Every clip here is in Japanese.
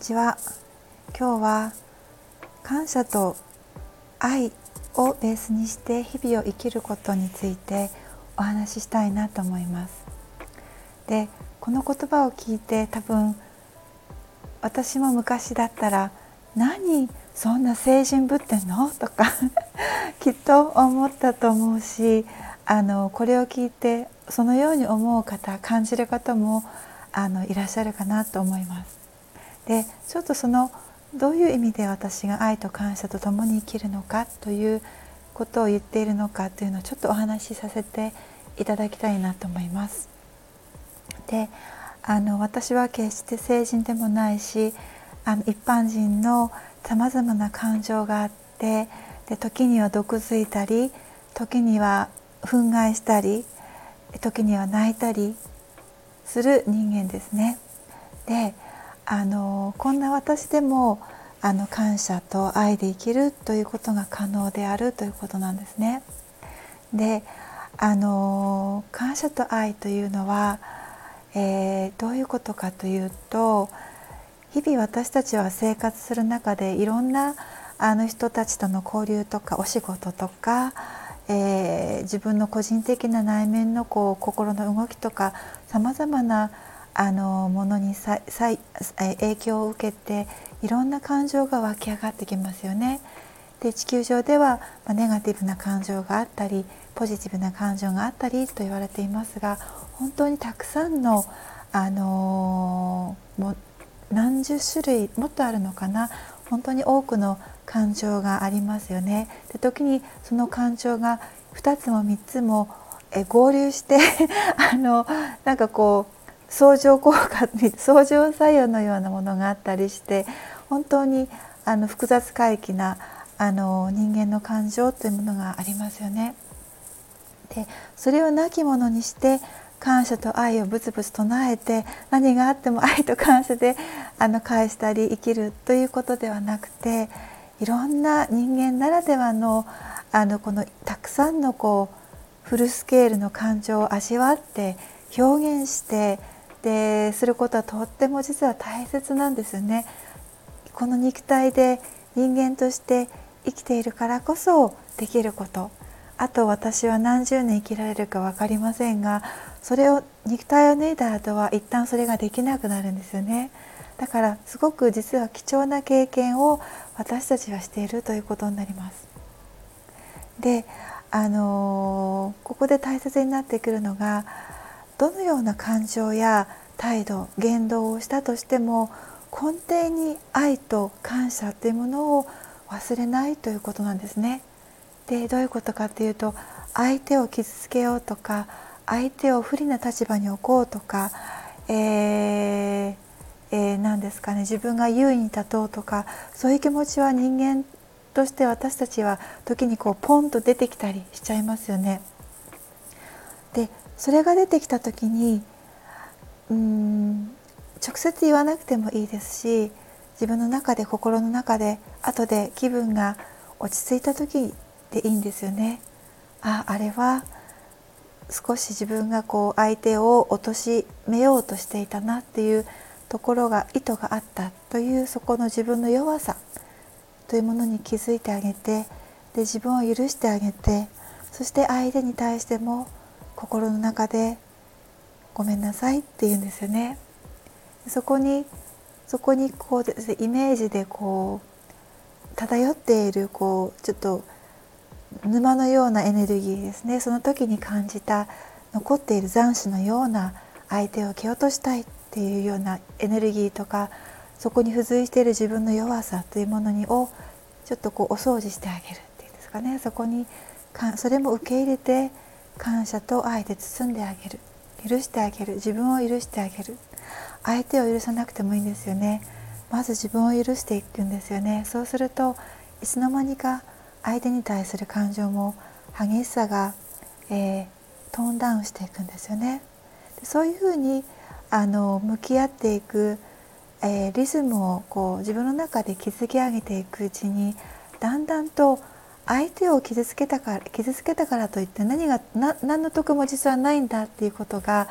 ちは。今日は感謝と愛をベースにして日々を生きることについてお話ししたいなと思います。で、この言葉を聞いて多分私も昔だったら何そんな聖人ぶってんのとかきっと思ったと思うし、これを聞いてそのように思う方、感じる方もいらっしゃるかなと思います。で、ちょっとそのどういう意味で私が愛と感謝と共に生きるのかということを言っているのかというのをちょっとお話しさせていただきたいなと思います。で、私は決して聖人でもないし、一般人のさまざまな感情があって、で、時には毒づいたり、時には憤慨したり、時には泣いたりする人間ですね。で、こんな私でも感謝と愛で生きるということが可能であるということなんですね。で、感謝と愛というのは、どういうことかというと、日々私たちは生活する中でいろんな人たちとの交流とかお仕事とか、自分の個人的な内面の心の動きとかさまざまなものに影響を受けていろんな感情が湧き上がってきますよね。で、地球上ではネガティブな感情があったりポジティブな感情があったりと言われていますが、本当にたくさんの、もう何十種類もっとあるのかな、本当に多くの感情がありますよね。で、時にその感情が2つも3つも合流してなんか相乗作用のようなものがあったりして、本当に複雑怪奇な人間の感情というものがありますよね。で、それをなきものにして感謝と愛をぶつぶつ唱えて、何があっても愛と感謝で返したり生きるということではなくて、いろんな人間ならではのこのたくさんのフルスケールの感情を味わって表現して、ですることはとっても実は大切なんですよね。この肉体で人間として生きているからこそできること、あと私は何十年生きられるか分かりませんが、それを肉体を脱いだ後は一旦それができなくなるんですよね。だからすごく実は貴重な経験を私たちはしているということになります。で、ここで大切になってくるのが、どのような感情や態度、言動をしたとしても根底に愛と感謝というものを忘れないということなんですね。で、どういうことかというと、相手を傷つけようとか、相手を不利な立場に置こうとか、何ですかね、自分が優位に立とうとか、そういう気持ちは人間として私たちは時にポンと出てきたりしちゃいますよね。で、それが出てきた時に直接言わなくてもいいですし、自分の中で、心の中で、後で気分が落ち着いた時でいいんですよね。あれは少し自分が相手を貶めようとしていたなっていうところが、意図があったという、そこの自分の弱さというものに気づいてあげて、で、自分を許してあげて、そして相手に対しても心の中でごめんなさいって言うんですよね。そこにですね、イメージで漂っているちょっと沼のようなエネルギーですね。その時に感じた残っている残滓のような、相手を蹴落としたいっていうようなエネルギーとか、そこに付随している自分の弱さというものをちょっとお掃除してあげるっていうんですかね。そこにそれも受け入れて、感謝と愛で包んであげる、許してあげる、自分を許してあげる。相手を許さなくてもいいんですよね。まず自分を許していくんですよね。そうするといつの間にか相手に対する感情も、激しさが、トーンダウンしていくんですよね。で、そういうふうに向き合っていく、リズムを自分の中で築き上げていくうちに、だんだんと相手を傷つけたからといって何の得も実はないんだっていうことが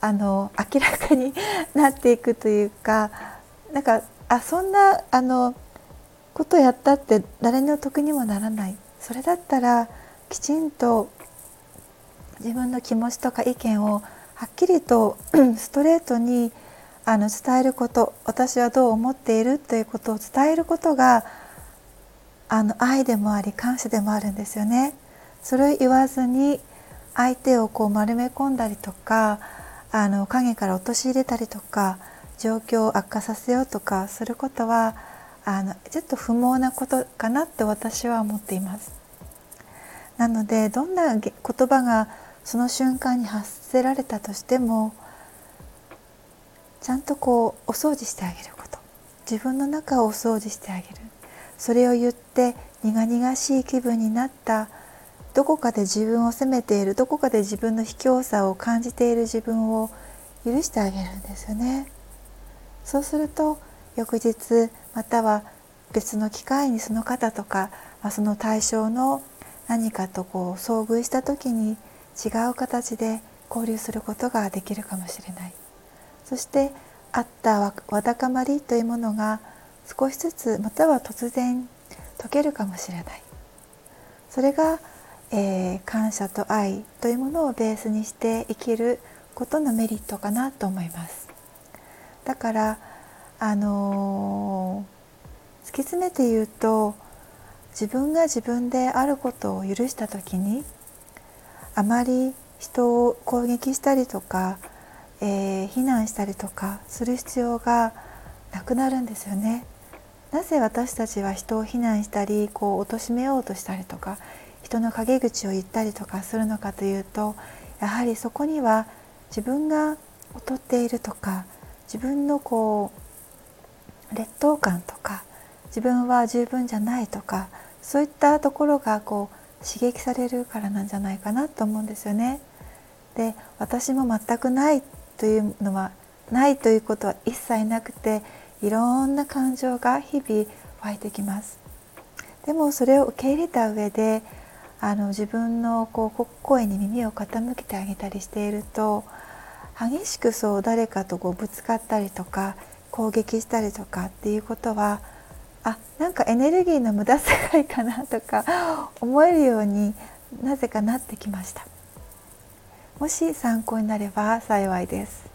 明らかになっていくというか、なんかあ、そんなことやったって誰の得にもならない。それだったらきちんと自分の気持ちとか意見をはっきりとストレートに伝えること、私はどう思っているということを伝えることが愛でもあり感謝でもあるんですよね。それを言わずに相手をこう丸め込んだりとか影から陥れたりとか状況を悪化させようとかすることはちょっと不毛なことかなって私は思っています。なのでどんな言葉がその瞬間に発せられたとしてもちゃんとこうお掃除してあげること、自分の中をお掃除してあげる、それを言って苦々しい気分になった、どこかで自分を責めている、どこかで自分の卑怯さを感じている自分を許してあげるんですよね。そうすると翌日または別の機会にその方とか、その対象の何かとこう遭遇した時に違う形で交流することができるかもしれない。そしてあったわだかまりというものが少しずつまたは突然解けるかもしれない。それが、感謝と愛というものをベースにして生きることのメリットかなと思います。だから突き詰めて言うと、自分が自分であることを許した時にあまり人を攻撃したりとか、非難したりとかする必要がなくなるんですよね。なぜ私たちは人を非難したりこう貶めようとしたりとか人の陰口を言ったりとかするのかというと、やはりそこには自分が劣っているとか自分のこう劣等感とか自分は十分じゃないとかそういったところがこう刺激されるからなんじゃないかなと思うんですよね。で、私も全くないというのはないということは一切なくて、いろんな感情が日々湧いてきます。でもそれを受け入れた上で自分のこう声に耳を傾けてあげたりしていると、激しくそう誰かとこうぶつかったりとか攻撃したりとかっていうことは、なんかエネルギーの無駄遣いかなとか思えるようになぜかなってきました。もし参考になれば幸いです。